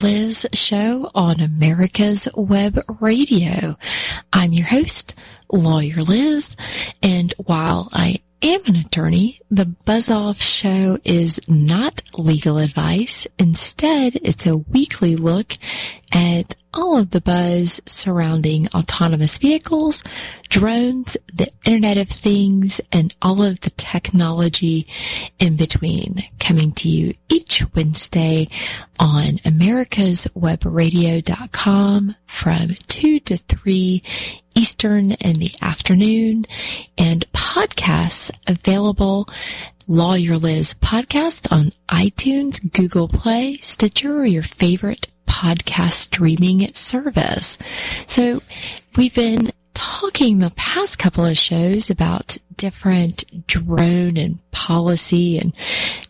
Liz Show on America's Web Radio. I'm your host, Lawyer Liz, and while I am an attorney, the Buzz Off Show is not legal advice. Instead, it's a weekly look at all of the buzz surrounding autonomous vehicles, drones, the Internet of Things, and all of the technology in between, coming to you each Wednesday on AmericasWebRadio.com from 2 to 3 Eastern in the afternoon, and podcasts available, Lawyer Liz Podcast on iTunes, Google Play, Stitcher, or your favorite podcast streaming service. So we've been talking the past couple of shows about different drone and policy and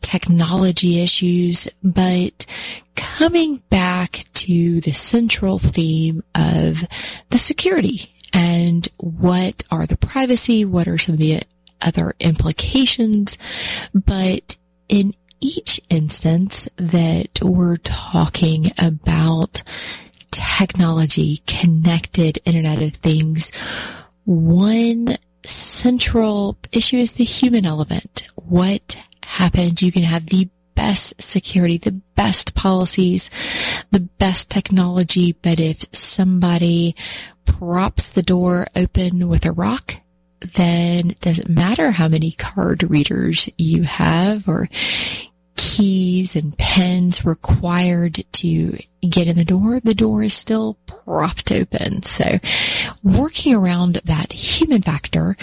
technology issues, but coming back to the central theme of the security and what are the privacy, what are some of the other implications, but in each instance that we're talking about technology, connected Internet of Things, one central issue is the human element. What happens? You can have the best security, the best policies, the best technology, but if somebody props the door open with a rock, then it doesn't matter how many card readers you have or keys and pens required to get in the door is still propped open. So working around that human factor,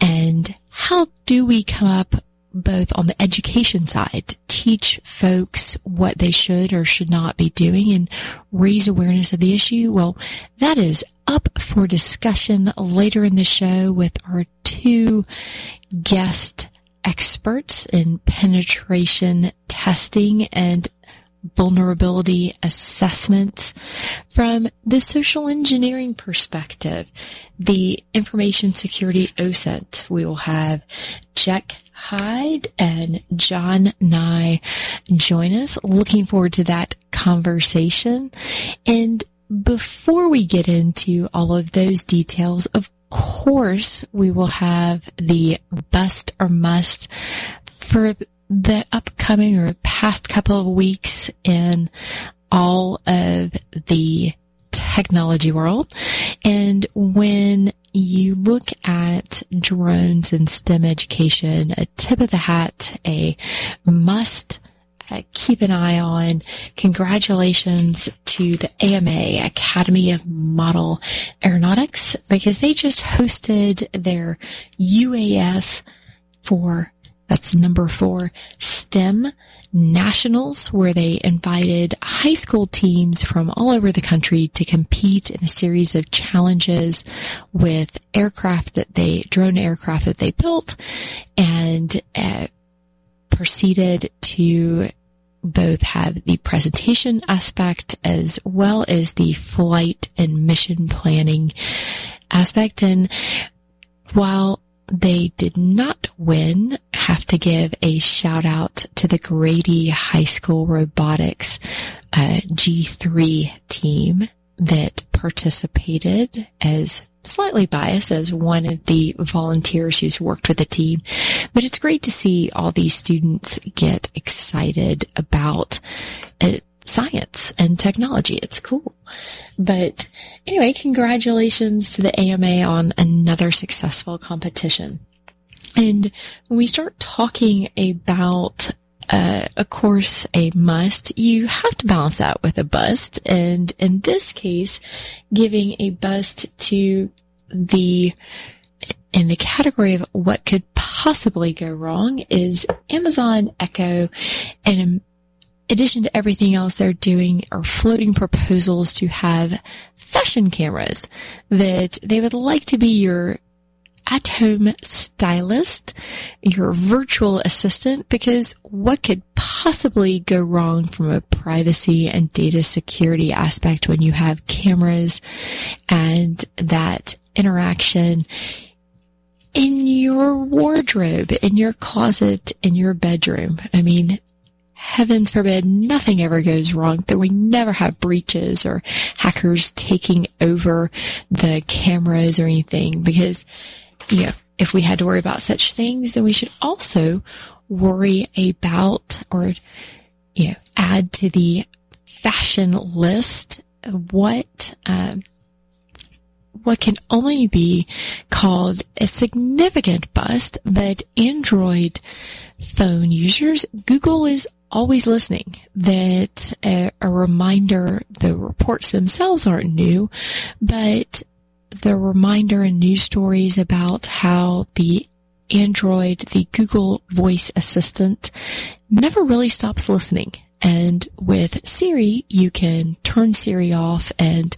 and how do we come up both on the education side, teach folks what they should or should not be doing and raise awareness of the issue? Well, that is up for discussion later in the show with our two guest experts in penetration testing and vulnerability assessments from the social engineering perspective, the information security OSINT. We will have Jack Hyde and John Nye join us. Looking forward to that conversation. And before we get into all of those details, of course, we will have the bust or must for the upcoming or past couple of weeks in all of the technology world. And when you look at drones and STEM education, a tip of the hat, a must keep an eye on. Congratulations to the AMA, Academy of Model Aeronautics, because they just hosted their UAS for, that's number 4, STEM Nationals, where they invited high school teams from all over the country to compete in a series of challenges with drone aircraft that they built, and proceeded to both have the presentation aspect as well as the flight and mission planning aspect. And while they did not win, have to give a shout out to the Grady High School Robotics G3 team that participated, as slightly biased as one of the volunteers who's worked with the team. But it's great to see all these students get excited about science and technology. It's cool. But anyway, congratulations to the AMA on another successful competition. And when we start talking about of course, a must, you have to balance that with a bust. And in this case, giving a bust to in the category of what could possibly go wrong is Amazon Echo, and in addition to everything else they're doing, are floating proposals to have fashion cameras that they would like to be your at-home stylist, your virtual assistant, because what could possibly go wrong from a privacy and data security aspect when you have cameras and that interaction in your wardrobe, in your closet, in your bedroom? I mean, heavens forbid, nothing ever goes wrong, that we never have breaches or hackers taking over the cameras or anything, because, you know, if we had to worry about such things, then we should also worry about, or, you know, add to the fashion list what can only be called a significant bust, but Android phone users, Google is always listening, that a reminder, the reports themselves aren't new, but the reminder and news stories about how the Android, the Google voice assistant, never really stops listening. And with Siri, you can turn Siri off and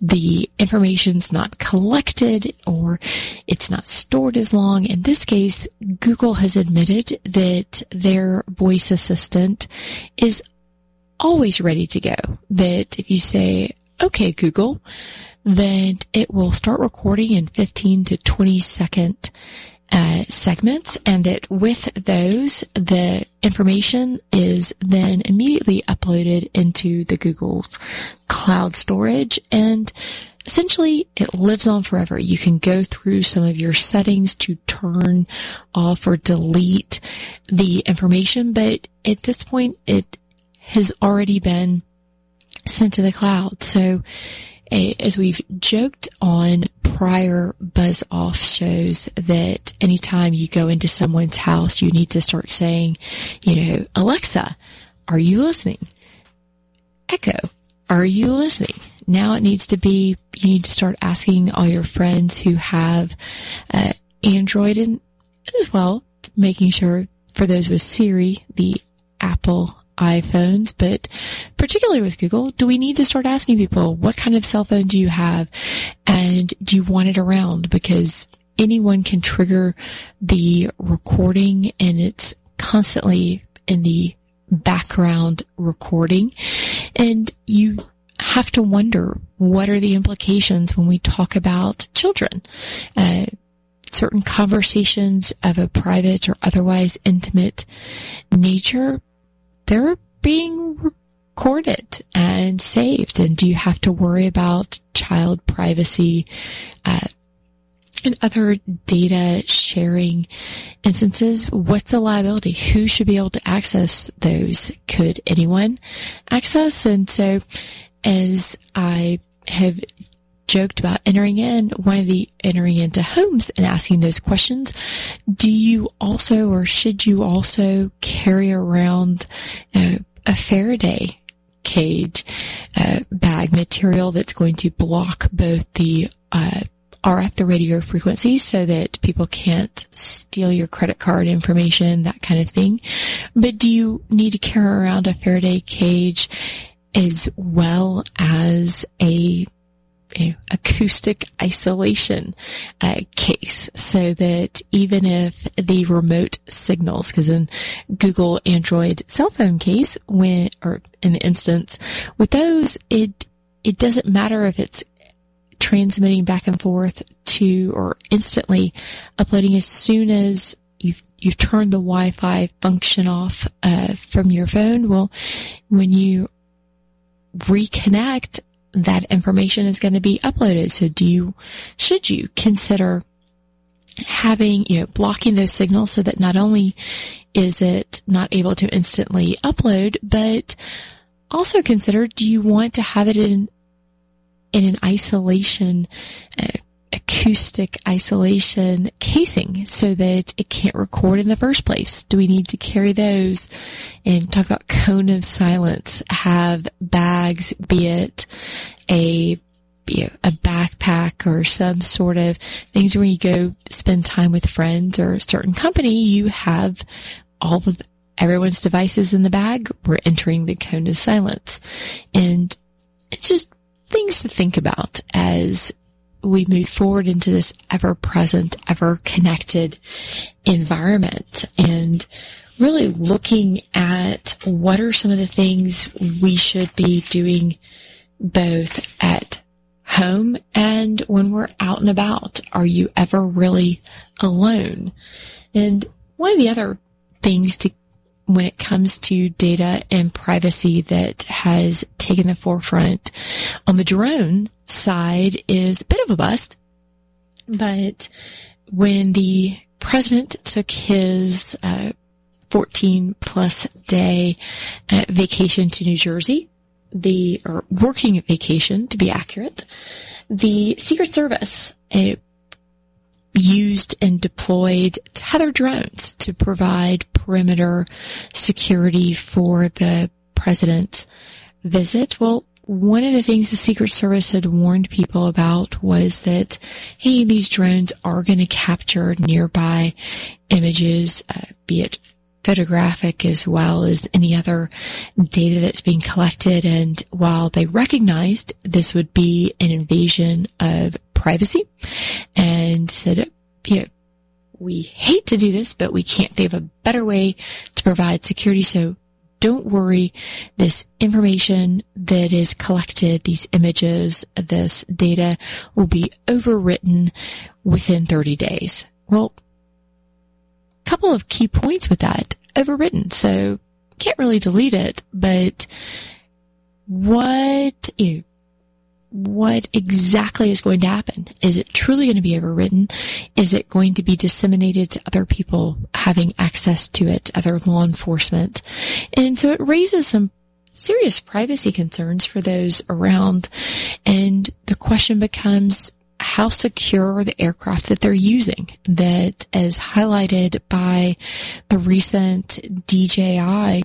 the information's not collected or it's not stored as long. In this case, Google has admitted that their voice assistant is always ready to go. That if you say, okay, Google, then it will start recording in 15 to 20 second segments, and that with those, the information is then immediately uploaded into the Google's cloud storage, and essentially it lives on forever. You can go through some of your settings to turn off or delete the information, but at this point it has already been sent to the cloud. So as we've joked on prior Buzz Off shows, that anytime you go into someone's house, you need to start saying, you know, Alexa, are you listening? Echo, are you listening? Now it needs to be, you need to start asking all your friends who have Android, and as well making sure for those with Siri, the Apple iPhones, but particularly with Google, do we need to start asking people, what kind of cell phone do you have and do you want it around? Because anyone can trigger the recording and it's constantly in the background recording. And you have to wonder, what are the implications when we talk about children? Certain conversations of a private or otherwise intimate nature, they're being recorded and saved. And do you have to worry about child privacy and other data sharing instances? What's the liability? Who should be able to access those? Could anyone access? And so as I have joked about entering in, one of the entering into homes and asking those questions, do you also, or should you also carry around a Faraday cage bag material that's going to block both the RF, the radio frequency, so that people can't steal your credit card information, that kind of thing. But do you need to carry around a Faraday cage as well as a acoustic isolation case, so that even if the remote signals, because in Google Android cell phone case, when, or in the instance with those, it doesn't matter if it's transmitting back and forth to or instantly uploading as soon as you've turned the Wi-Fi function off from your phone. Well, when you reconnect, that information is going to be uploaded. So should you consider having, you know, blocking those signals so that not only is it not able to instantly upload, but also consider, do you want to have it in an isolation, acoustic isolation casing, so that it can't record in the first place? Do we need to carry those? And talk about cone of silence, have bags, be it a backpack or some sort of things where you go spend time with friends or a certain company, you have all of everyone's devices in the bag. We're entering the cone of silence. And it's just things to think about as we move forward into this ever-present, ever-connected environment, and really looking at what are some of the things we should be doing both at home and when we're out and about. Are you ever really alone? And one of the other things to when it comes to data and privacy that has taken the forefront on the drone side is a bit of a bust. But when the president took his 14-plus day vacation to New Jersey, or working vacation, to be accurate, the Secret Service used and deployed tethered drones to provide perimeter security for the president's visit. Well, one of the things the Secret Service had warned people about was that, hey, these drones are going to capture nearby images, be it photographic as well as any other data that's being collected. And while they recognized this would be an invasion of privacy and said, yeah, we hate to do this, but we can't think of a better way to provide security. So don't worry, this information that is collected, these images, this data will be overwritten within 30 days. Well, a couple of key points with that, overwritten. So can't really delete it, but what exactly is going to happen? Is it truly going to be overwritten? Is it going to be disseminated to other people having access to it, other law enforcement? And so it raises some serious privacy concerns for those around. And the question becomes how secure are the aircraft that they're using, that as highlighted by the recent DJI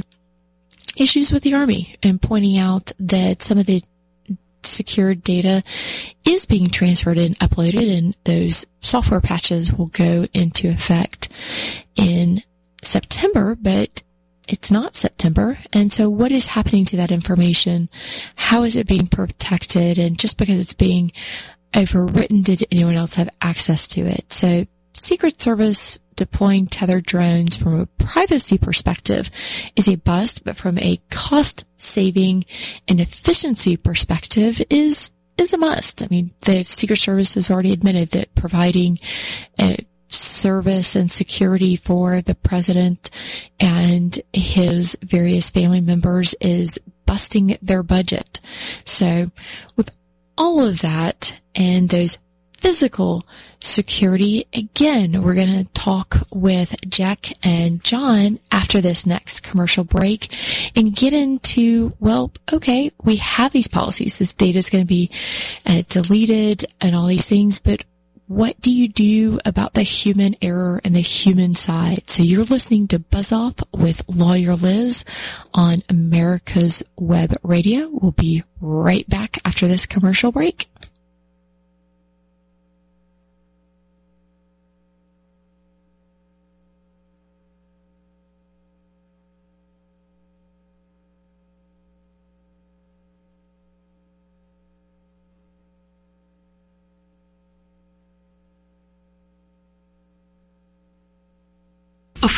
issues with the Army and pointing out that some of the secured data is being transferred and uploaded, and those software patches will go into effect in September, but it's not September. And so what is happening to that information? How is it being protected? And just because it's being overwritten, did anyone else have access to it? So Secret Service deploying tethered drones from a privacy perspective is a bust, but from a cost-saving and efficiency perspective is a must. I mean, the Secret Service has already admitted that providing service and security for the president and his various family members is busting their budget. So with all of that and those physical security, again, we're going to talk with Jack and John after this next commercial break and get into, well, okay, we have these policies. This data is going to be deleted and all these things, but what do you do about the human error and the human side? So you're listening to Buzz Off with Lawyer Liz on America's Web Radio. We'll be right back after this commercial break.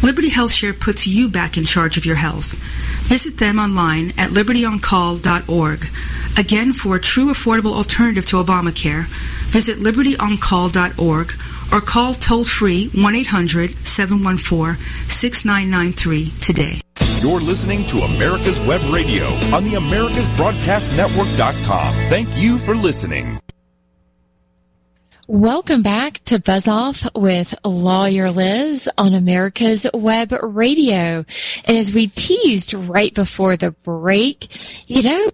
Liberty HealthShare puts you back in charge of your health. Visit them online at libertyoncall.org. Again, for a true affordable alternative to Obamacare, visit libertyoncall.org or call toll-free 1-800-714-6993 today. You're listening to America's Web Radio on the AmericasBroadcastNetwork.com. Thank you for listening. Welcome back to Buzz Off with Lawyer Liz on America's Web Radio. And as we teased right before the break,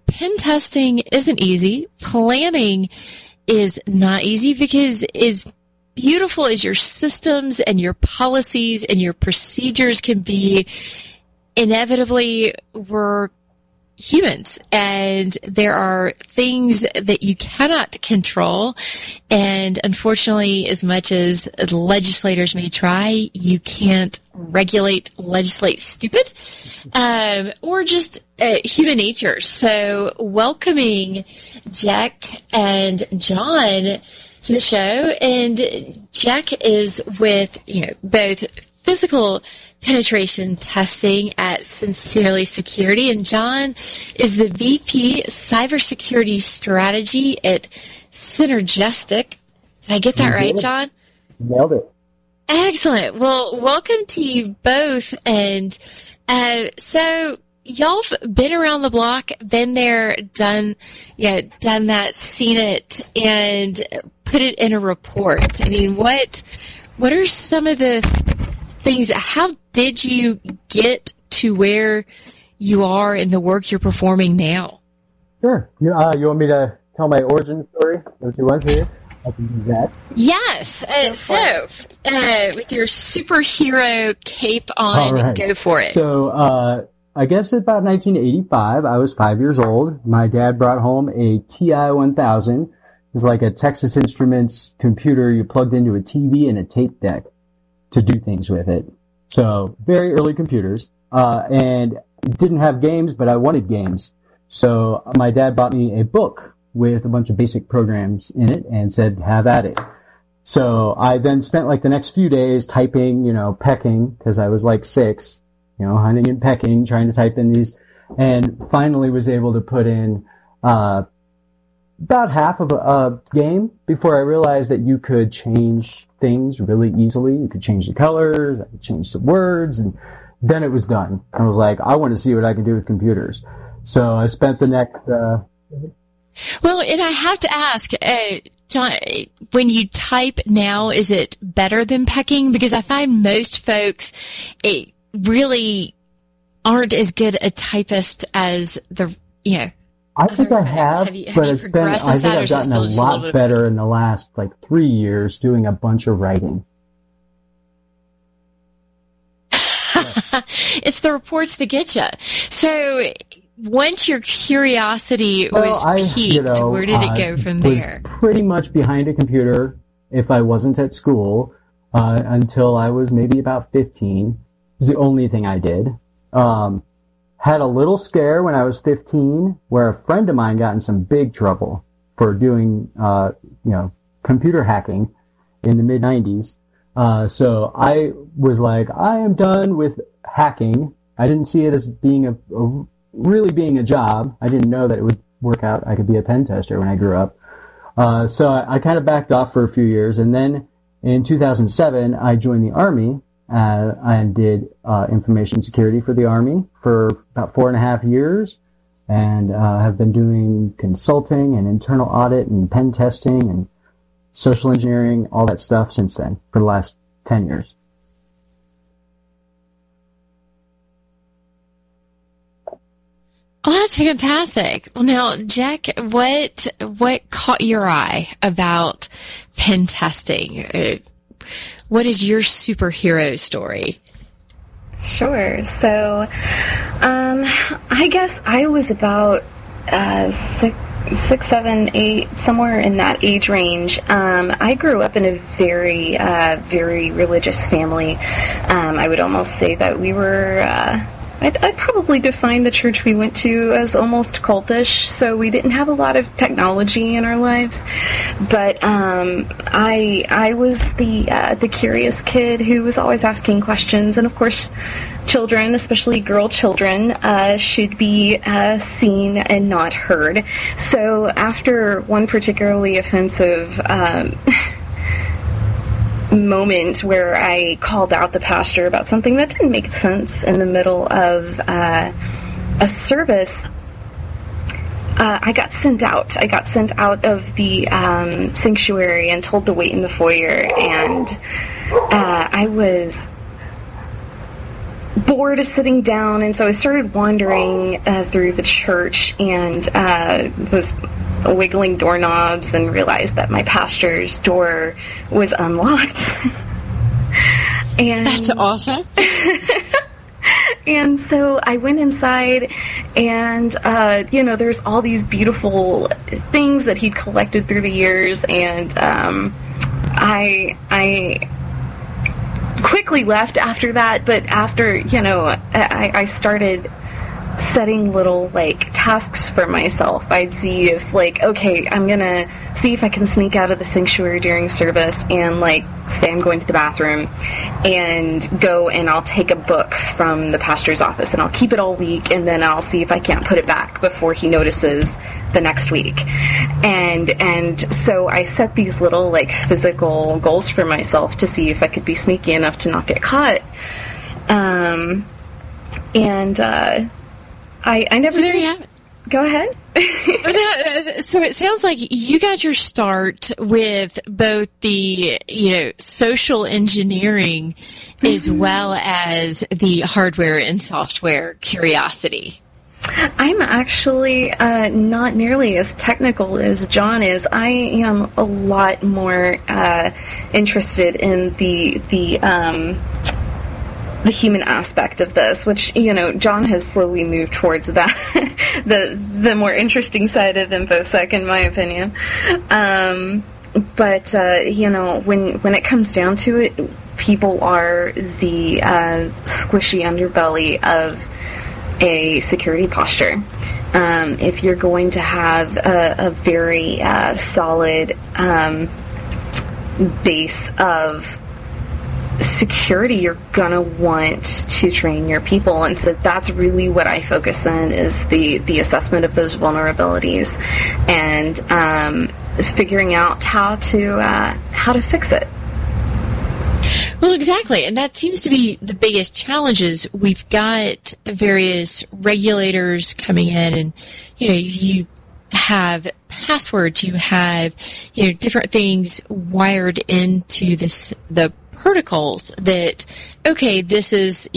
pen testing isn't easy. Planning is not easy because as beautiful as your systems and your policies and your procedures can be, inevitably we're humans, and there are things that you cannot control, and unfortunately, as much as legislators may try, you can't regulate, legislate stupid, or just human nature. So welcoming Jack and John to the show, and Jack is with, you know, both physical penetration testing at Sincerely Security, and John is the VP Cybersecurity Strategy at Synergistic. Did I get that right, John? Nailed it. Excellent. Well, welcome to you both, and so y'all have been around the block, been there, done that, seen it, and put it in a report. I mean, what are some of the things? How did you get to where you are in the work you're performing now? Sure. You want me to tell my origin story? If you want to, I can do that. Yes. So, with your superhero cape on, right. Go for it. So, I guess about 1985, I was 5 years old. My dad brought home a TI-1000. It's like a Texas Instruments computer you plugged into a TV and a tape deck to do things with it. So very early computers, and didn't have games, but I wanted games. So my dad bought me a book with a bunch of basic programs in it and said, have at it. So I then spent like the next few days typing, pecking, because I was like six. Hunting and pecking, trying to type in these, and finally was able to put in about half of a game before I realized that you could change things really easily. You could change the colors, I could change the words, and then it was done. I was like, I want to see what I can do with computers. So I spent the next... Well, and I have to ask... John, when you type now, is it better than pecking? Because I find most folks... really aren't as good a typist as the. I think I have, but it's been, I think I've gotten a lot better in the last 3 years doing a bunch of writing. It's the reports that get you. So once your curiosity was piqued, where did it go from there? Pretty much behind a computer if I wasn't at school until I was maybe about 15. Was the only thing I did. Had a little scare when I was 15, where a friend of mine got in some big trouble for doing, computer hacking in the mid 90s. So I was like, I am done with hacking. I didn't see it as being really being a job. I didn't know that it would work out. I could be a pen tester when I grew up. So I kind of backed off for a few years, and then in 2007 I joined the Army. And did information security for the Army for about 4.5 years, and have been doing consulting and internal audit and pen testing and social engineering, all that stuff since then, for the last 10 years. Oh, that's fantastic. Well, now, Jack, what caught your eye about pen testing? What is your superhero story? Sure. So, I guess I was about 6, 7, 8, somewhere in that age range. I grew up in a very, very religious family. I would almost say that we were... I'd probably define the church we went to as almost cultish, so we didn't have a lot of technology in our lives. But I was the curious kid who was always asking questions, and of course, children, especially girl children, should be seen and not heard. So after one particularly offensive moment where I called out the pastor about something that didn't make sense in the middle of a service, I got sent out of the sanctuary and told to wait in the foyer, and I was bored of sitting down, and so I started wandering through the church and was wiggling doorknobs and realized that my pastor's door was unlocked. And that's awesome. And so I went inside, and, there's all these beautiful things that he'd collected through the years, and I quickly left after that, but after, I started setting little, tasks for myself. I'd see if, okay, I'm going to see if I can sneak out of the sanctuary during service and, say I'm going to the bathroom and go and I'll take a book from the pastor's office and I'll keep it all week and then I'll see if I can't put it back before he notices the next week. And so I set these little, physical goals for myself to see if I could be sneaky enough to not get caught. I never. So there you have it. Go ahead. So it sounds like you got your start with both the, social engineering as well as the hardware and software curiosity. I'm actually not nearly as technical as John is. I am a lot more interested in the human aspect of this, which, John has slowly moved towards that, the more interesting side of InfoSec, in my opinion. When it comes down to it, people are the squishy underbelly of a security posture. If you're going to have a very solid base of security, you're gonna want to train your people, and so that's really what I focus on is the assessment of those vulnerabilities and figuring out how to fix it. Well, exactly, and that seems to be the biggest challenges. We've got various regulators coming in, and you have passwords, you have different things wired into the protocols that, okay, this is,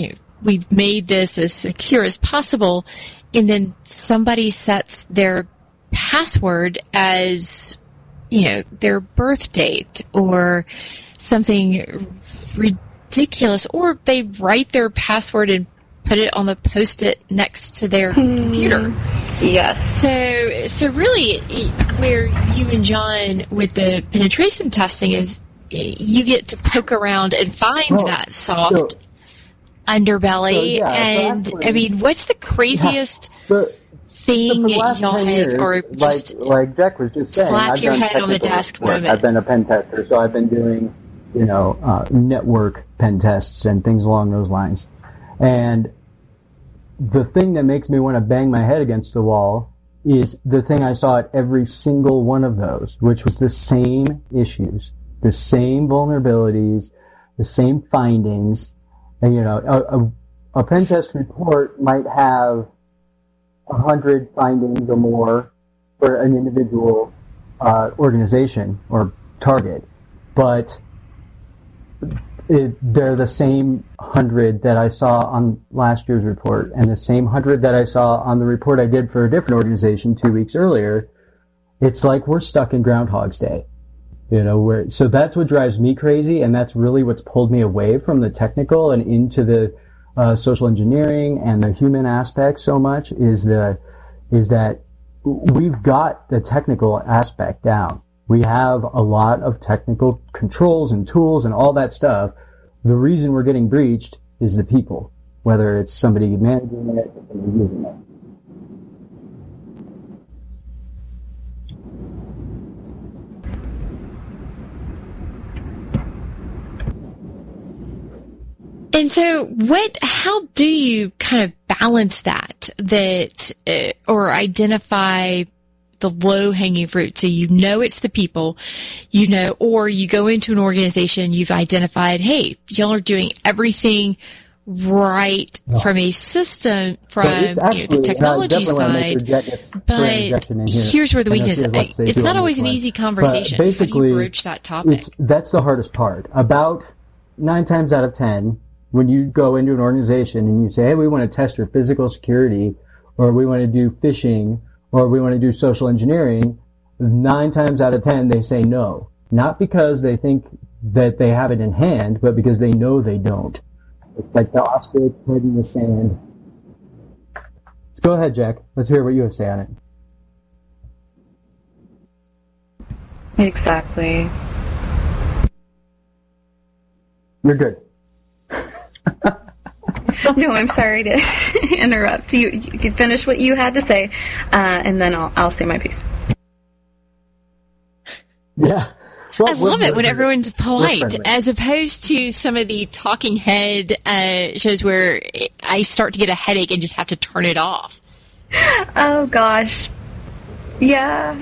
we've made this as secure as possible, and then somebody sets their password as, their birth date or something ridiculous, or they write their password and put it on the Post-it next to their computer. Yes. So really, where you and John with the penetration testing is, you get to poke around and find that soft underbelly. So, and exactly. I mean, what's the craziest thing y'all had, or just like Jack was just saying, slap your head on the desk moment? I've been a pen tester, so I've been doing network pen tests and things along those lines. And the thing that makes me want to bang my head against the wall is the thing I saw at every single one of those, which was the same issues, the same vulnerabilities, the same findings. And, a pen test report might have 100 findings or more for an individual organization or target, but they're the same 100 that I saw on last year's report and the same 100 that I saw on the report I did for a different organization 2 weeks earlier. It's like we're stuck in Groundhog's Day. So that's what drives me crazy, and that's really what's pulled me away from the technical and into the social engineering and the human aspect so much is that we've got the technical aspect down. We have a lot of technical controls and tools and all that stuff. The reason we're getting breached is the people, whether it's somebody managing it or somebody using it. And so how do you kind of balance that or identify the low-hanging fruit? So it's the people, or you go into an organization, you've identified, hey, y'all are doing everything right from a system, from the technology side, but here's where the weakness is. It's not always an easy conversation. Basically, how do you broach that topic? That's the hardest part. About 9 times out of 10, when you go into an organization and you say, hey, we want to test your physical security, or we want to do phishing, or we want to do social engineering, 9 times out of 10 they say no. Not because they think that they have it in hand, but because they know they don't. It's like the ostrich head in the sand. So go ahead, Jack. Let's hear what you have to say on it. Exactly. You're good. No, I'm sorry to interrupt. You can finish what you had to say, and then I'll say my piece. Yeah. Well, I love it when everyone's polite, as opposed to some of the talking head shows where I start to get a headache and just have to turn it off. Oh, gosh. Yeah.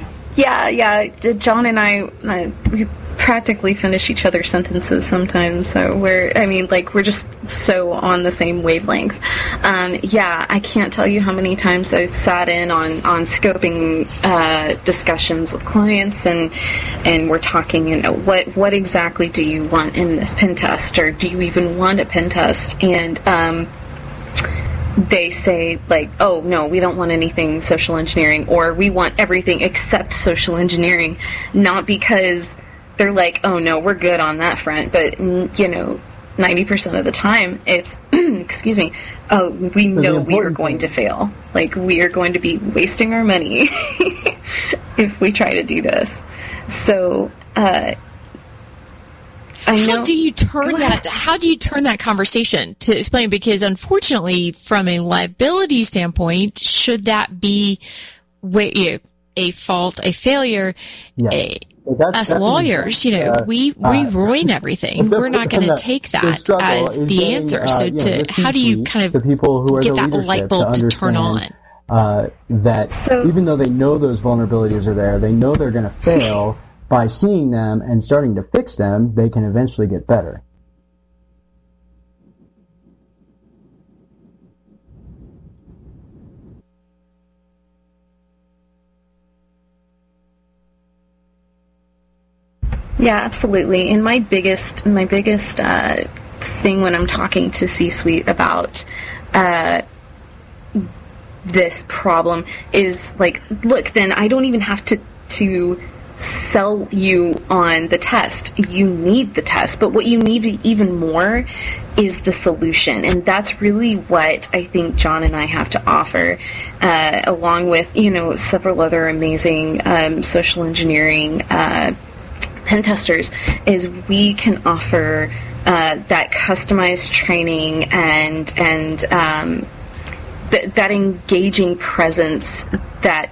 John and I we practically finish each other's sentences sometimes. So we're just so on the same wavelength. I can't tell you how many times I've sat in on scoping discussions with clients, and we're talking, what exactly do you want in this pen test, or do you even want a pen test? And they say, oh, no, we don't want anything social engineering, or we want everything except social engineering, not because they're like, oh, no, we're good on that front, but, 90% of the time, it's, excuse me, oh, we know we are going to fail. We are going to be wasting our money if we try to do this. So, How do you turn that conversation to explain? Because unfortunately, from a liability standpoint, should that be a fault, a failure? Yeah. Us lawyers, we ruin everything. We're not going to take that as the answer. How do you kind of get that light bulb to turn on? Even though they know those vulnerabilities are there, they know they're going to fail. By seeing them and starting to fix them, they can eventually get better. Yeah, absolutely. And my biggest thing when I'm talking to C-suite about this problem is look, then I don't even have to sell you on the test. You need the test, but what you need even more is the solution, and that's really what I think John and I have to offer, along with several other amazing social engineering pen testers, is we can offer that customized training and that engaging presence that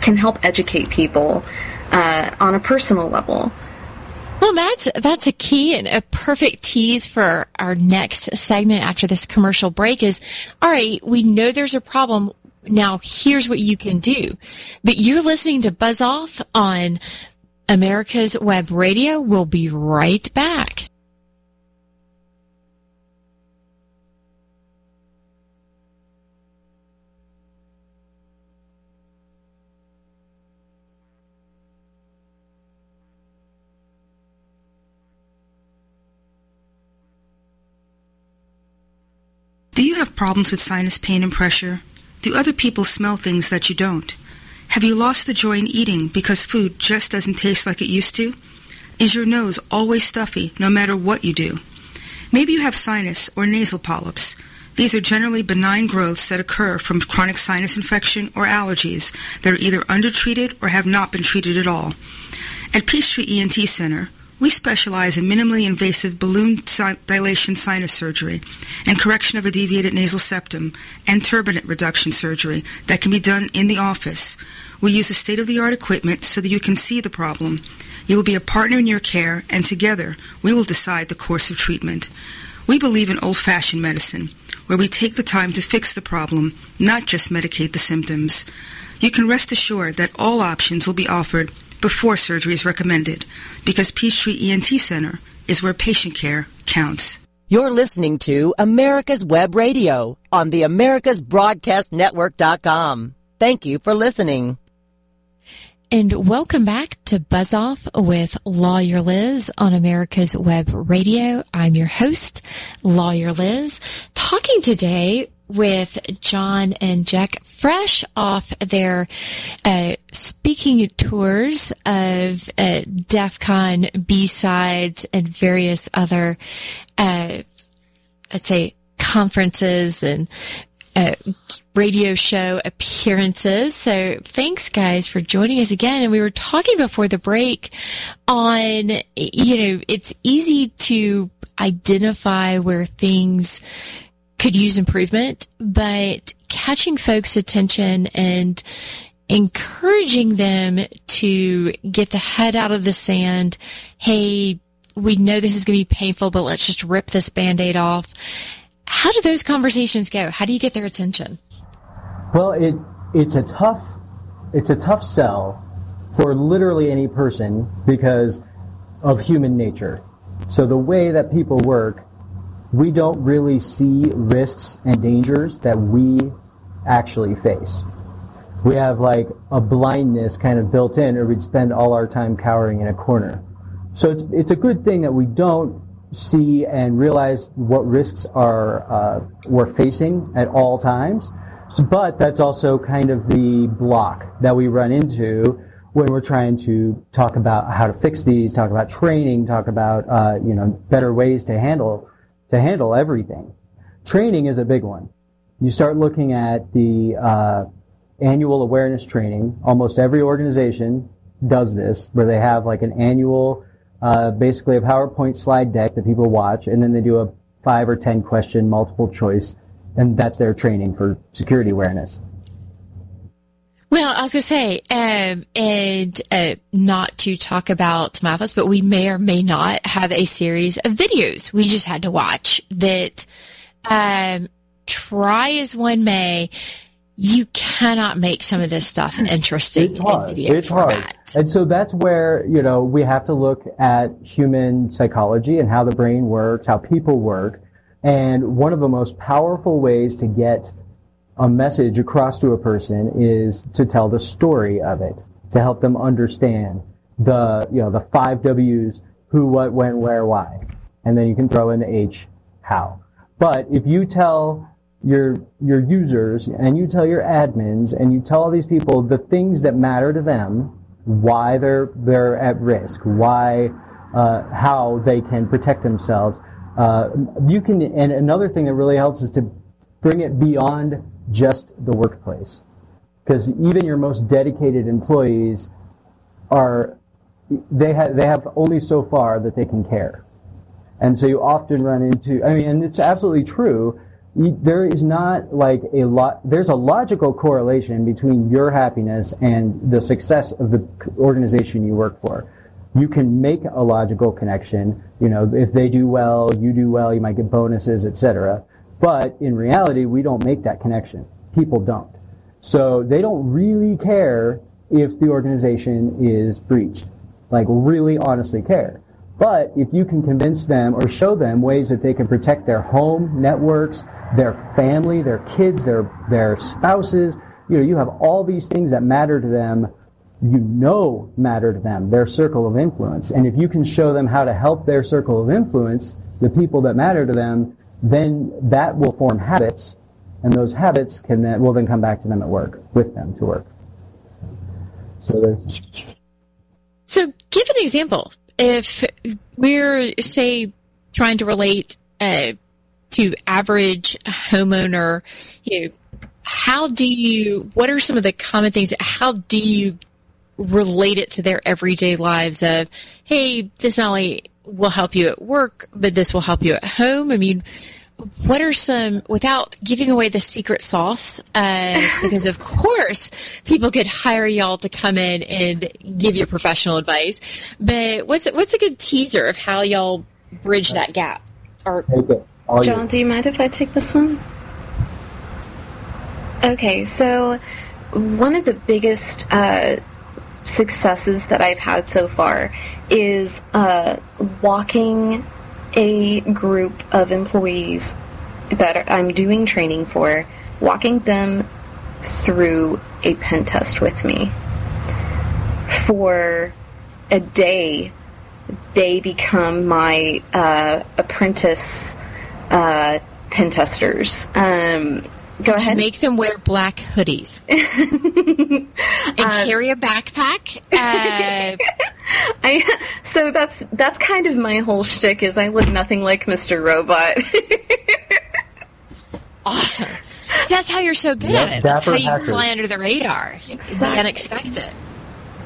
can help educate people on a personal level. Well, that's a key and a perfect tease for our next segment after this commercial break is, all right, we know there's a problem. Now here's what you can do. But you're listening to Buzz Off on America's Web Radio. We'll be right back. Do you have problems with sinus pain and pressure? Do other people smell things that you don't? Have you lost the joy in eating because food just doesn't taste like it used to? Is your nose always stuffy no matter what you do? Maybe you have sinus or nasal polyps. These are generally benign growths that occur from chronic sinus infection or allergies that are either undertreated or have not been treated at all. At Peachtree ENT Center, we specialize in minimally invasive balloon dilation sinus surgery and correction of a deviated nasal septum and turbinate reduction surgery that can be done in the office. We use a state-of-the-art equipment so that you can see the problem. You will be a partner in your care, and together we will decide the course of treatment. We believe in old-fashioned medicine, where we take the time to fix the problem, not just medicate the symptoms. You can rest assured that all options will be offered before surgery is recommended, because Peachtree ENT Center is where patient care counts. You're listening to America's Web Radio on the AmericasBroadcastNetwork.com. Thank you for listening. And welcome back to Buzz Off with Lawyer Liz on America's Web Radio. I'm your host, Lawyer Liz, talking today with John and Jack, fresh off their speaking tours of DEF CON, B-Sides, and various other I'd say conferences and radio show appearances. So thanks guys for joining us again. And we were talking before the break on, you know, it's easy to identify where things could use improvement, but catching folks' attention and encouraging them to get the head out of the sand. Hey, we know this is going to be painful, but let's just rip this Band-Aid off. How do those conversations go? How do you get their attention? Well, it's a tough sell for literally any person because of human nature. So the way that people work, we don't really see risks and dangers that we actually face. We have like a blindness kind of built in, or we'd spend all our time cowering in a corner. So it's a good thing that we don't see and realize what risks we're facing at all times. So, but that's also kind of the block that we run into when we're trying to talk about how to fix these, talk about training, talk about better ways to handle everything. Training is a big one. You start looking at the annual awareness training. Almost every organization does this, where they have like an annual, basically a PowerPoint slide deck that people watch, and then they do a 5 or 10 question multiple choice, and that's their training for security awareness. Well, I was going to say, not to talk about my office, but we may or may not have a series of videos we just had to watch that, try as one may, you cannot make some of this stuff interesting. It's hard. In video format. And so that's where, we have to look at human psychology and how the brain works, how people work. And one of the most powerful ways to get a message across to a person is to tell the story of it, to help them understand the 5 W's, who, what, when, where, why. And then you can throw in the H, how. But if you tell your users, and you tell your admins, and you tell all these people the things that matter to them, why they're at risk, why, how they can protect themselves. And another thing that really helps is to bring it beyond just the workplace, because even your most dedicated employees they have only so far that they can care, and so you often run into. I mean, and it's absolutely true. There is not like a lot. There's a logical correlation between your happiness and the success of the organization you work for. You can make a logical connection. If they do well, you do well. You might get bonuses, etc. But in reality, we don't make that connection. People don't. So they don't really care if the organization is breached. Like really, honestly care. But if you can convince them or show them ways that they can protect their home, networks, their family, their kids, their spouses, you have all these things that matter to them, matter to them, their circle of influence. And if you can show them how to help their circle of influence, the people that matter to them, then that will form habits, and those habits will then come back to them at work, with them to work. So give an example. If we're, say, trying to relate to average homeowner, what are some of the common things, how do you relate it to their everyday lives of, hey, this not only will help you at work, but this will help you at home? I mean, what are some, without giving away the secret sauce, because of course people could hire y'all to come in and give you professional advice, but what's a good teaser of how y'all bridge that gap? Or, John, do you mind if I take this one? Okay, so one of the biggest successes that I've had so far is walking a group of employees that I'm doing training for, walking them through a pen test with me. For a day, they become my apprentice pen testers. Go ahead. Make them wear black hoodies and carry a backpack. So that's kind of my whole shtick is I look nothing like Mr. Robot. awesome. That's how you're so good at it. That's how you fly under the radar. Exactly. Unexpected.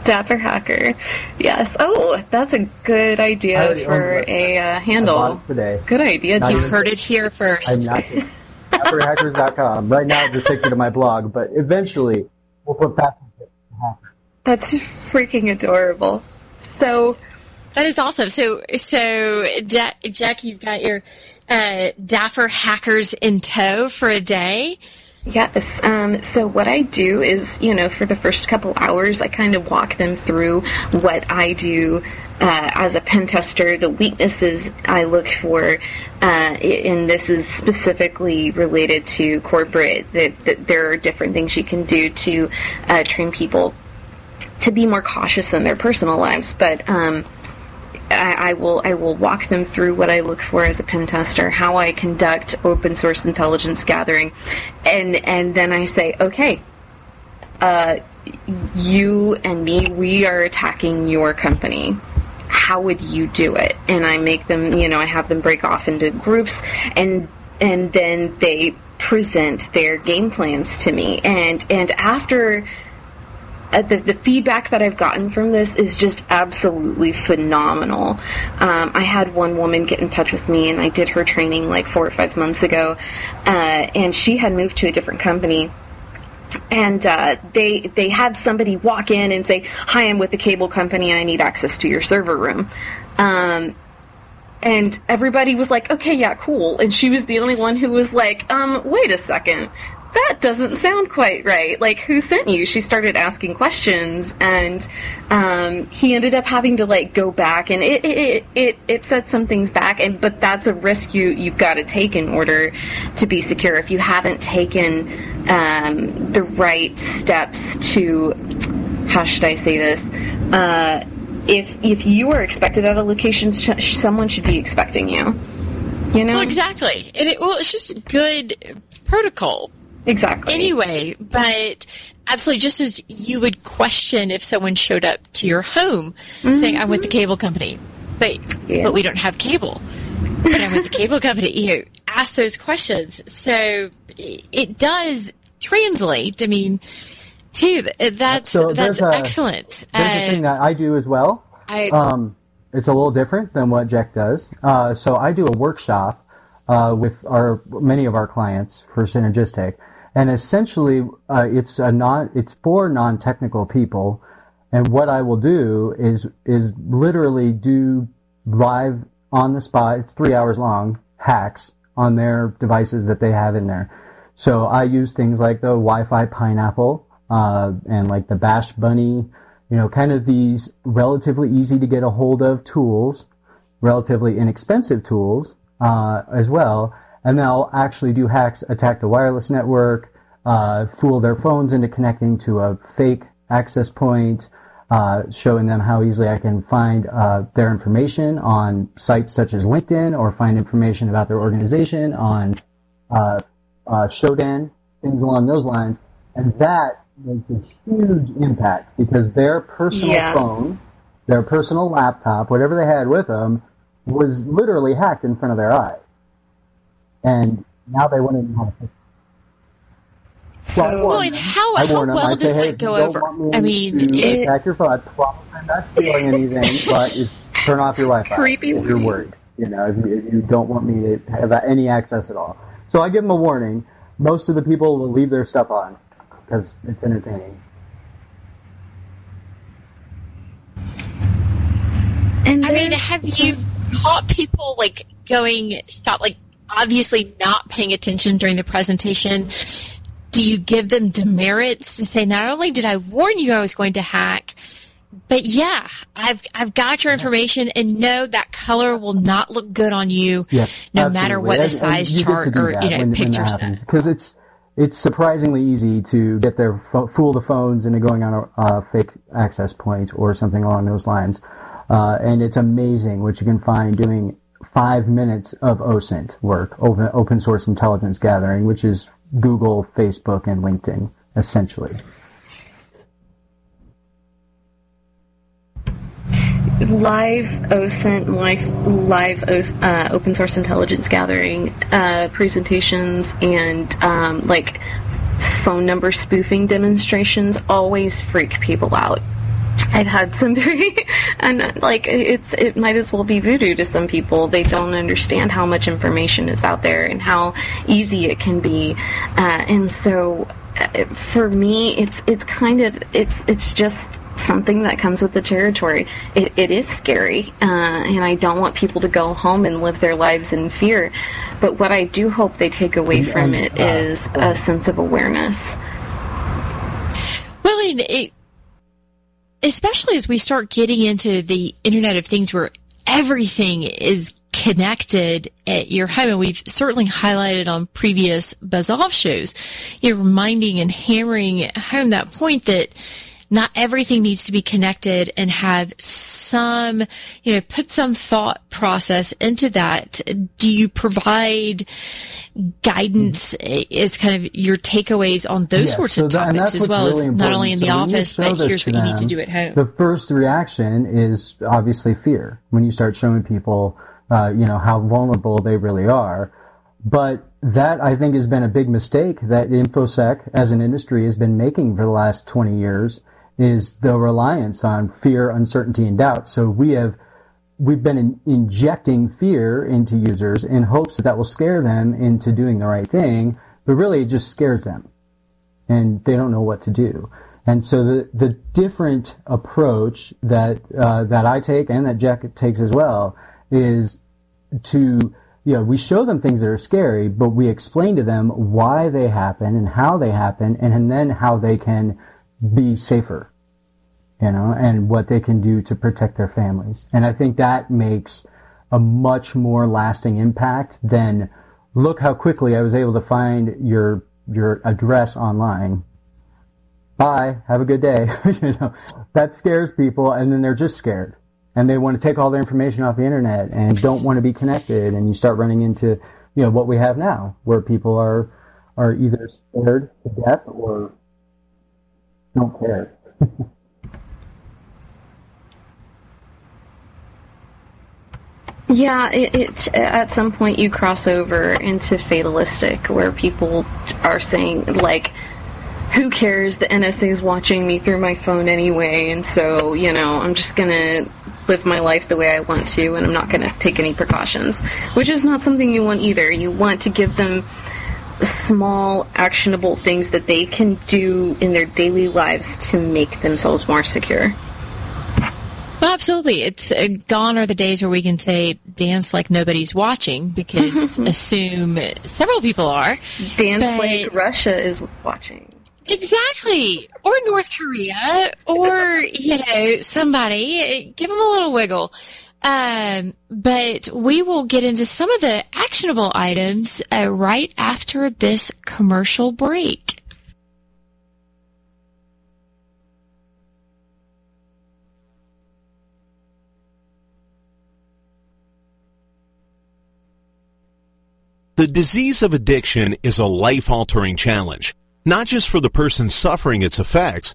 Dapper Hacker. Yes. Oh, that's a good idea for a handle. Good idea. You heard it here first. I'm not kidding. DapperHackers.com. Right now it just takes you to my blog, but eventually we'll put back to Hacker. That's freaking adorable. So that is awesome. So Jack, you've got your Dapper Hackers in tow for a day. Yes. So what I do is, for the first couple hours, I kind of walk them through what I do as a pen tester, the weaknesses I look for, and this is specifically related to corporate, that there are different things you can do to train people to be more cautious in their personal lives. But I will walk them through what I look for as a pen tester, how I conduct open source intelligence gathering, and then I say, okay, you and me, we are attacking your company. How would you do it? And I make them, I have them break off into groups, and then they present their game plans to me, and after. The feedback that I've gotten from this is just absolutely phenomenal. I had one woman get in touch with me, and I did her training like 4 or 5 months ago, and she had moved to a different company. And they had somebody walk in and say, "Hi, I'm with the cable company. I need access to your server room." And everybody was like, "Okay, yeah, cool." And she was the only one who was like, "Wait a second. That doesn't sound quite right. Like, who sent you?" She started asking questions, and he ended up having to go back, and it set some things back. But that's a risk you've got to take in order to be secure. If you haven't taken the right steps to, how should I say this? If you are expected at a location, someone should be expecting you. Well, exactly. It's just good protocol. Exactly. Anyway, but absolutely, just as you would question if someone showed up to your home saying, "I'm with the cable company," but we don't have cable, but I'm with the cable company. Ask those questions. So it does translate. I mean, too, that's excellent. There's a thing that I do as well. It's a little different than what Jack does. So I do a workshop with many of our clients for Synergistic. And essentially, it's for non-technical people, and what I will do is literally do live on the spot. It's 3 hours long hacks on their devices that they have in there. So I use things like the Wi-Fi pineapple and like the bash bunny, kind of these relatively easy to get a hold of tools, relatively inexpensive tools as well. And they'll actually do hacks, attack the wireless network, fool their phones into connecting to a fake access point, showing them how easily I can find their information on sites such as LinkedIn, or find information about their organization on Shodan, things along those lines. And that makes a huge impact, because their personal phone, their personal laptop, whatever they had with them, was literally hacked in front of their eyes. And now they want to know how to fix it. How well does that go over? Attack your phone. I promise I'm not stealing anything, but turn off your Wi-Fi. Creepy. If you're worried, if you don't want me to have any access at all. So I give them a warning. Most of the people will leave their stuff on because it's entertaining. And have you caught people obviously not paying attention during the presentation? Do you give them demerits to say, not only did I warn you I was going to hack, but I've got your information, and no, that color will not look good on you, no matter what the size chart or picture says. Because it's surprisingly easy to get their fool the phones into going on a fake access point or something along those lines. And it's amazing what you can find doing 5 minutes of OSINT work, open source intelligence gathering, which is Google, Facebook, and LinkedIn, essentially. live OSINT, live open source intelligence gathering presentations and like phone number spoofing demonstrations always freak people out. I've had some very, and like it might as well be voodoo to some people. They don't understand how much information is out there and how easy it can be, and so for me, it's just something that comes with the territory. It is scary, and I don't want people to go home and live their lives in fear. But what I do hope they take away from it is a sense of awareness. Well, especially as we start getting into the Internet of Things where everything is connected at your home, and we've certainly highlighted on previous Buzz-Off shows, reminding and hammering home that point that not everything needs to be connected, and have some, put some thought process into that. Do you provide guidance as kind of your takeaways on those sorts of topics as well, really as not only in the office, but here's what you need to do at home? The first reaction is obviously fear when you start showing people, how vulnerable they really are. But that, I think, has been a big mistake that InfoSec as an industry has been making for the last 20 years, is the reliance on fear, uncertainty, and doubt. So we've been injecting fear into users in hopes that will scare them into doing the right thing, but really it just scares them and they don't know what to do. And so the different approach that I take and that Jack takes as well is to, we show them things that are scary, but we explain to them why they happen and how they happen, and then how they can be safer, and what they can do to protect their families. And I think that makes a much more lasting impact than, look how quickly I was able to find your address online. Bye. Have a good day. That scares people, and then they're just scared. And they want to take all their information off the internet and don't want to be connected. And you start running into, what we have now, where people are either scared to death or don't care. It at some point you cross over into fatalistic, where people are saying, like, who cares? The NSA is watching me through my phone anyway. And so, I'm just going to live my life the way I want to, and I'm not going to take any precautions, which is not something you want either. You want to give them small, actionable things that they can do in their daily lives to make themselves more secure. Well, absolutely. It's gone are the days where we can say dance like nobody's watching, because assume several people are. Like Russia is watching. Exactly. Or North Korea, or, somebody. Give them a little wiggle. But we will get into some of the actionable items right after this commercial break. The disease of addiction is a life-altering challenge, not just for the person suffering its effects,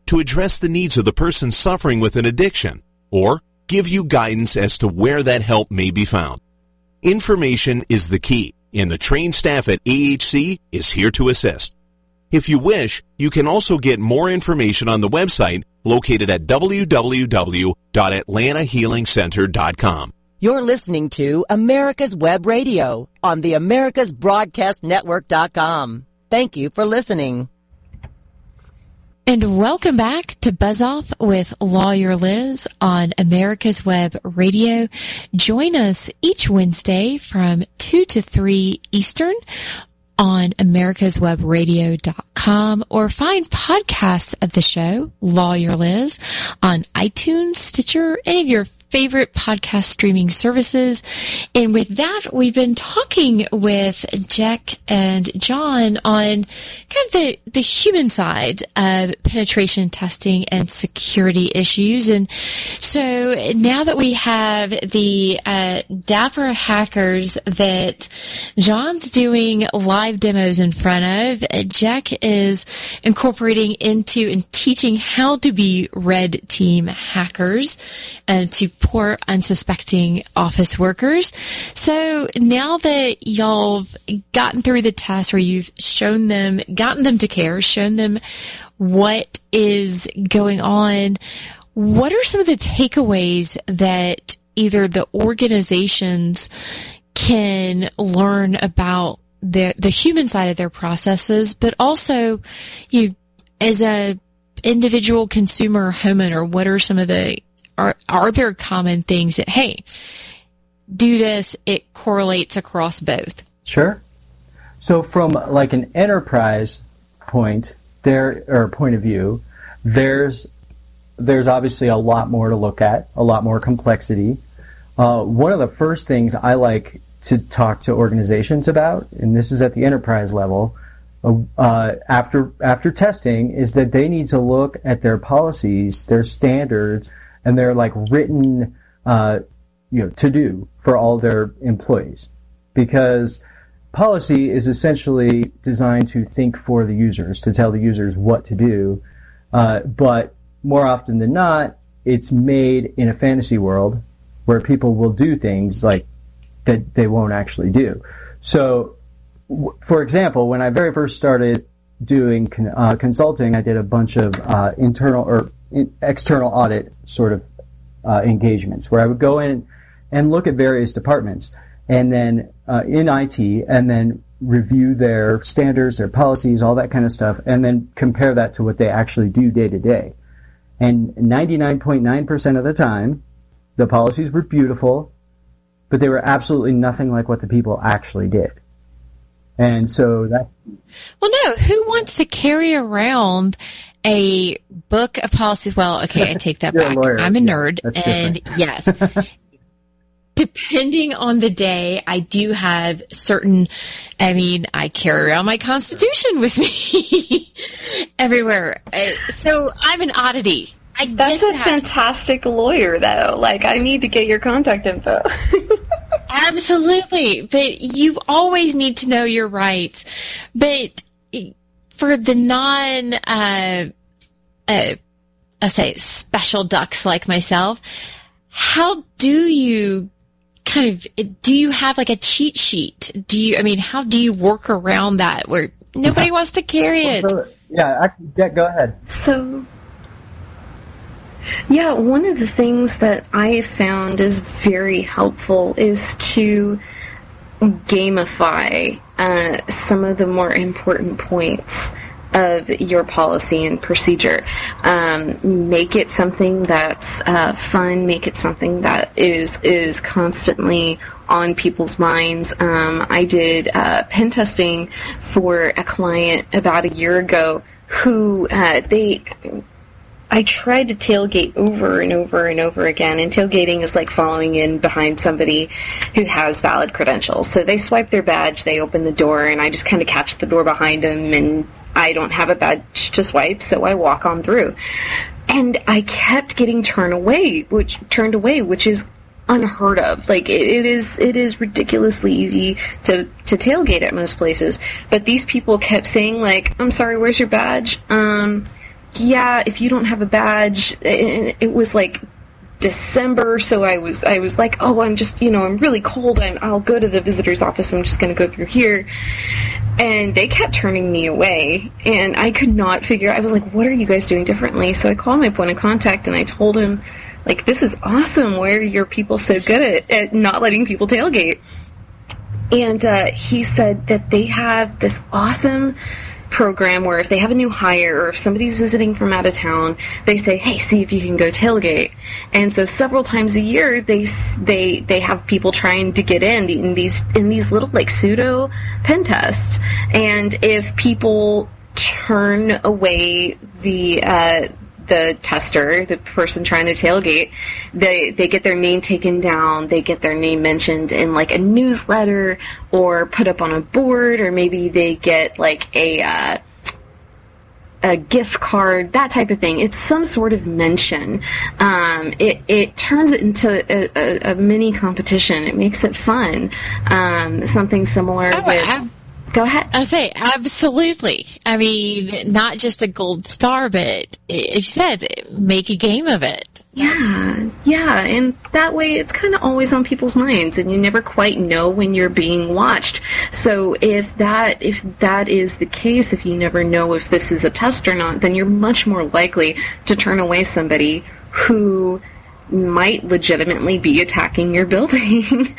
to address the needs of the person suffering with an addiction, or give you guidance as to where that help may be found. Information is the key, and the trained staff at AHC is here to assist. If you wish, you can also get more information on the website located at www.atlantahealingcenter.com. You're listening to America's Web Radio on the AmericasBroadcastNetwork.com. Thank you for listening. And welcome back to Buzz Off with Lawyer Liz on America's Web Radio. Join us each Wednesday from 2 to 3 Eastern on AmericasWebRadio.com, or find podcasts of the show, Lawyer Liz, on iTunes, Stitcher, any of your favorite podcast streaming services. And with that, we've been talking with Jack and John on kind of the human side of penetration testing and security issues. And so now that we have the Dapper Hackers that John's doing live demos in front of, Jack is incorporating into and teaching how to be red team hackers and to poor unsuspecting office workers. So now that y'all have gotten through the test, or you've shown them, gotten them to care, shown them what is going on, what are some of the takeaways that either the organizations can learn about the human side of their processes, but also you as a individual consumer or homeowner, what are some of the, are there common things that, hey, do this, it correlates across both? Sure. So from like an enterprise point there, or point of view, there's obviously a lot more to look at, a lot more complexity. One of the first things I like to talk to organizations about, and this is at the enterprise level, after testing, is that they need to look at their policies, their standards, and their like written to do for all their employees, because policy is essentially designed to think for the users, to tell the users what to do, but more often than not, it's made in a fantasy world where people will do things like that they won't actually do. So, for example, when I very first started doing consulting, I did a bunch of internal or external audit sort of engagements where I would go in and look at various departments and then in IT, and then review their standards, their policies, all that kind of stuff, and then compare that to what they actually do day to day. And 99.9% of the time, the policies were beautiful, but they were absolutely nothing like what the people actually did. And so that. Well, no, who wants to carry around a book of policies? Well, okay, I take that back. I'm a nerd, and yes. Depending on the day, I do have certain, I carry around my Constitution with me everywhere. So I'm an oddity. That's a fantastic lawyer, though. Like, I need to get your contact info. Absolutely. But you always need to know your rights. But for the non special ducks like myself, how do you do you have like a cheat sheet? How do you work around that where nobody wants to carry it? Yeah, go ahead. So, yeah, one of the things that I have found is very helpful is to gamify some of the more important points of your policy and procedure. Make it something that's fun. Make it something that is constantly on people's minds. I did pen testing for a client about a year ago who I tried to tailgate over and over and over again, and tailgating is like following in behind somebody who has valid credentials. So they swipe their badge, they open the door, and I just kind of catch the door behind them, and I don't have a badge to swipe, so I walk on through. And I kept getting turned away, which is unheard of. Like, it is ridiculously easy to tailgate at most places. But these people kept saying, like, I'm sorry, where's your badge? Yeah, if you don't have a badge, it was like December, so I was like, oh, I'm just, I'm really cold, and I'll go to the visitor's office, I'm just going to go through here. And they kept turning me away, and I could not figure, I was like, what are you guys doing differently? So I called my point of contact, and I told him, like, this is awesome, why are your people so good at not letting people tailgate? And he said that they have this awesome program where if they have a new hire or if somebody's visiting from out of town, they say, hey, see if you can go tailgate. And so several times a year they have people trying to get in these little like pseudo pen tests. And if people turn away the tester, the person trying to tailgate, they get their name taken down, they get their name mentioned in like a newsletter or put up on a board, or maybe they get like a gift card, that type of thing. It's some sort of mention. It turns it into a mini competition. It makes it fun. Something similar. Go ahead. I say absolutely. I mean, not just a gold star, but as you said, make a game of it. Yeah, and that way it's kind of always on people's minds, and you never quite know when you're being watched. So if that is the case, if you never know if this is a test or not, then you're much more likely to turn away somebody who might legitimately be attacking your building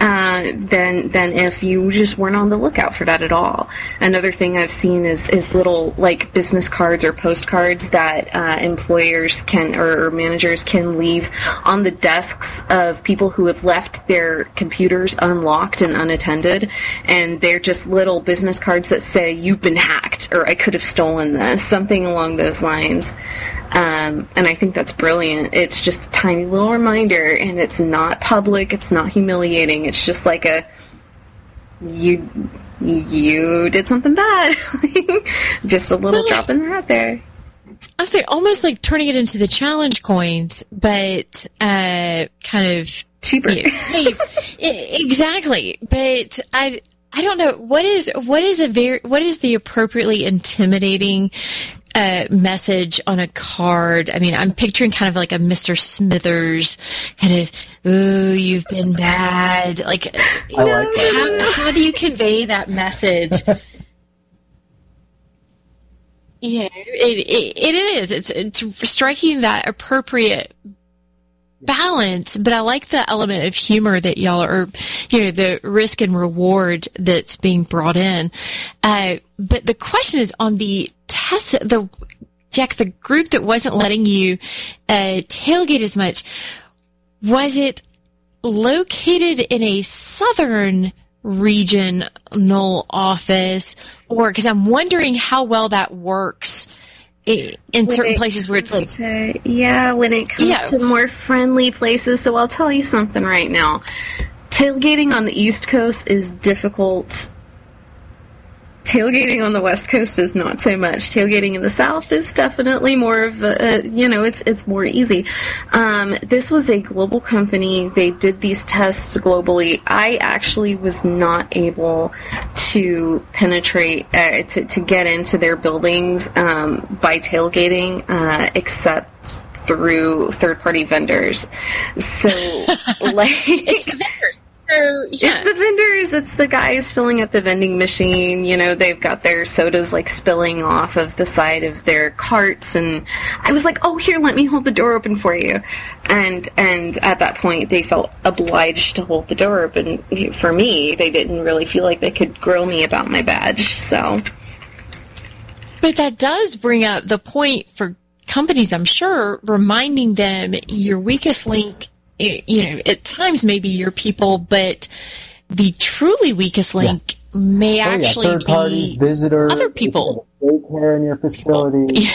than if you just weren't on the lookout for that at all. Another thing I've seen is little like business cards or postcards that employers can or managers can leave on the desks of people who have left their computers unlocked and unattended, and they're just little business cards that say, "You've been hacked," or "I could have stolen this," something along those lines. And I think that's brilliant. It's just a tiny little reminder, and it's not public. It's not humiliating. It's just like you did something bad. Just a little drop in there out there. I say almost like turning it into the challenge coins, but kind of cheaper. Exactly. But I don't know what is the appropriately intimidating message on a card. I mean, I'm picturing kind of like a Mr. Smithers kind of, "Ooh, you've been bad." Like, how do you convey that message? Yeah, it is. It's striking that appropriate balance, but I like the element of humor that y'all are, the risk and reward that's being brought in. But the question is on the test, the group that wasn't letting you tailgate as much, was it located in a southern regional office? Or, because I'm wondering how well that works in certain places where it's like... when it comes to more friendly places. So I'll tell you something right now. Tailgating on the East Coast is difficult. Tailgating on the West Coast is not so much. Tailgating in the South is definitely more of a, it's more easy. This was a global company. They did these tests globally. I actually was not able to penetrate, to get into their buildings by tailgating, except through third-party vendors. So, it's the vendors. It's the vendors, it's the guys filling up the vending machine, they've got their sodas like spilling off of the side of their carts, and I was like, "Oh, here, let me hold the door open for you." And at that point, they felt obliged to hold the door open for me. They didn't really feel like they could grill me about my badge, so. But that does bring up the point for companies, I'm sure, reminding them your weakest link, at times maybe your people, but the truly weakest link may actually third parties, be visitors, other people. Daycare in your facility.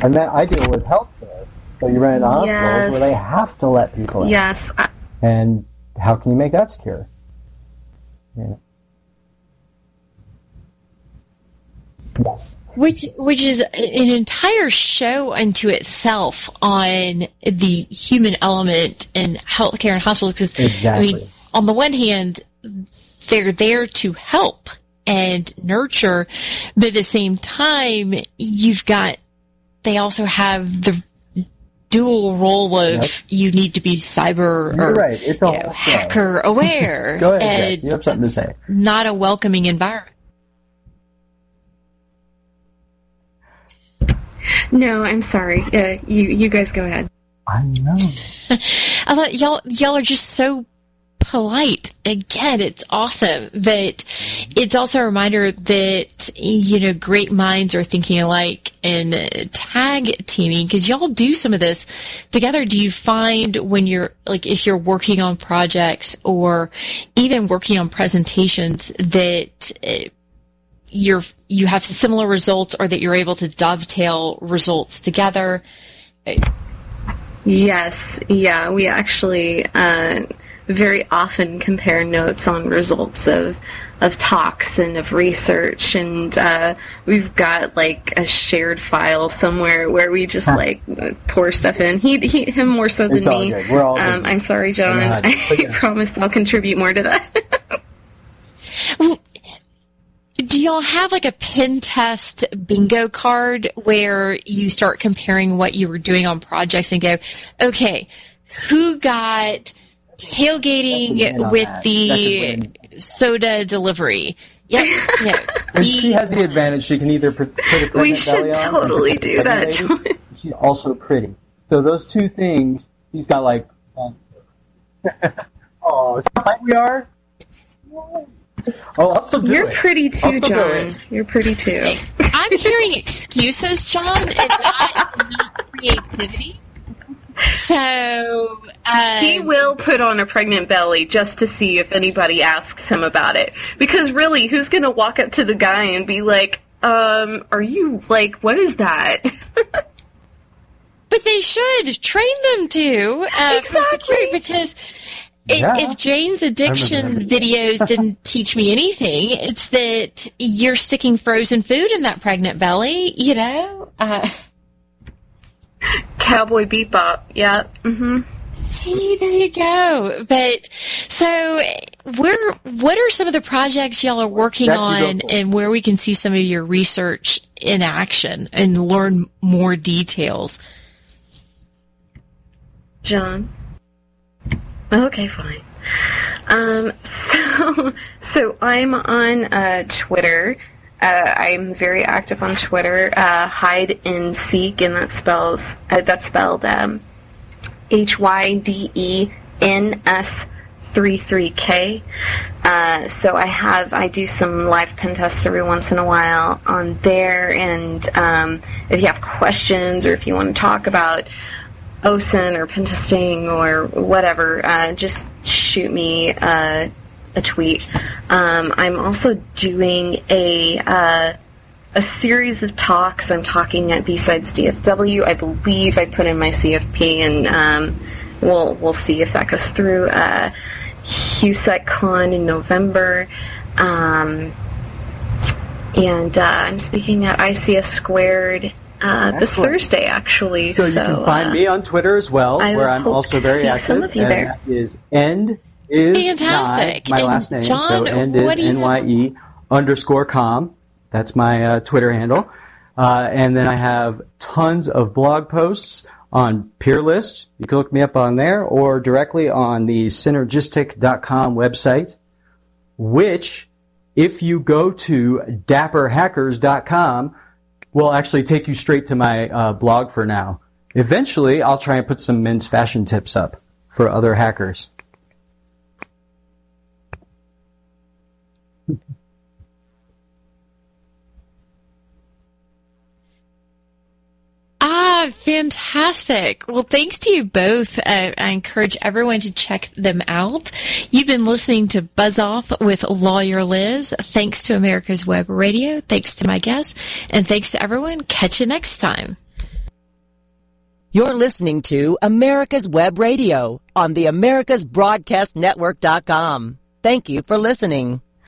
And that I deal with healthcare. So you run into hospitals where they have to let people in. Yes. And how can you make that secure? Yes. Which is an entire show unto itself on the human element in healthcare and hospitals. Because, I mean, on the one hand, they're there to help and nurture, but at the same time, they also have the dual role of you need to be cyber hacker aware. Go ahead, you have something to say. Not a welcoming environment. No, I'm sorry. You guys go ahead. I know. I thought y'all are just so polite. Again, it's awesome, but it's also a reminder that great minds are thinking alike and tag teaming, because y'all do some of this together. Do you find when you're like if you're working on projects or even working on presentations that you have similar results, or that you're able to dovetail results together? Yes, yeah, we actually very often compare notes on results of talks and of research, and we've got like a shared file somewhere where we just like pour stuff in. Him more so than me. I'm sorry, John. Yeah, I promise I'll contribute more to that. Well, do y'all have like a pen test bingo card where you start comparing what you were doing on projects and go, okay, who got tailgating with the soda delivery? Yep. And she has the advantage. She can either put a pregnant belly on. We should totally do that, John. She's also pretty. So those two things, he's got like, oh, is that like we are? Oh, I'll still do it. You're pretty too, John. You're pretty too. I'm hearing excuses, John, and not creativity. So he will put on a pregnant belly just to see if anybody asks him about it. Because really, who's going to walk up to the guy and be like, are you, like, what is that? But they should train them to. Exactly. Because if Jane's addiction videos didn't teach me anything, it's that you're sticking frozen food in that pregnant belly, you know? Cowboy Bebop, yeah. Mm-hmm. See, there you go. But so, what are some of the projects y'all are working on, and where we can see some of your research in action and learn more details? John? Okay, fine. So I'm on Twitter. I'm very active on Twitter, hide and seek, and that's spelled HYDENS33K. So I do some live pen tests every once in a while on there, and if you have questions or if you want to talk about OSINT or pen testing or whatever, just shoot me a tweet. I'm also doing a series of talks. I'm talking at B-Sides DFW. I believe I put in my CFP, and we'll see if that goes through. HUSECCon in November, and I'm speaking at ICS Squared this Thursday, actually. So you can find me on Twitter as well, where I'm also very active. Some of you there. That is end. Is fantastic. My last name, John, so end is NYE_com. That's my Twitter handle. And then I have tons of blog posts on PeerList. You can look me up on there or directly on the Synergistic.com website, which, if you go to DapperHackers.com, will actually take you straight to my blog for now. Eventually, I'll try and put some men's fashion tips up for other hackers. Fantastic. Well, thanks to you both. I encourage everyone to check them out. You've been listening to Buzz Off with Lawyer Liz. Thanks to America's Web Radio. Thanks to my guests. And thanks to everyone. Catch you next time. You're listening to America's Web Radio on the AmericasBroadcastNetwork.com. Thank you for listening.